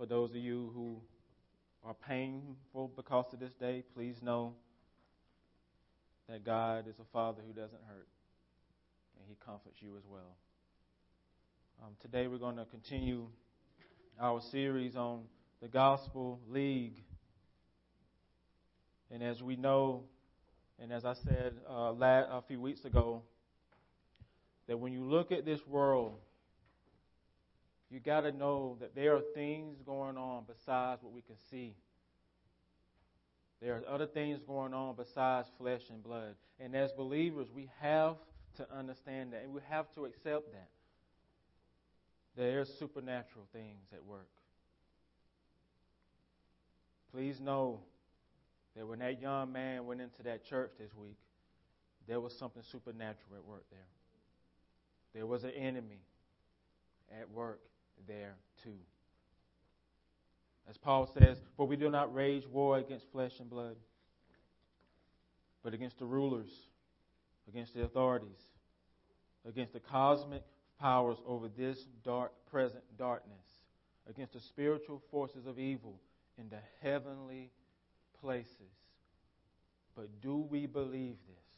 For those of you who are painful because of this day, please know that God is a Father who doesn't hurt, and He comforts you as well. Today we're going to continue our series on the Gospel League. And as we know, and as I said a few weeks ago, that when you look at this world, you got to know that there are things going on besides what we can see. There are other things going on besides flesh and blood. And as believers, we have to understand that, and we have to accept that. There are supernatural things at work. Please know that when that young man went into that church this week, there was something supernatural at work there. There was an enemy at work there too. As Paul says, for we do not wage war against flesh and blood, but against the rulers, against the authorities, against the cosmic powers over this present darkness, against the spiritual forces of evil in the heavenly places. But do we believe this?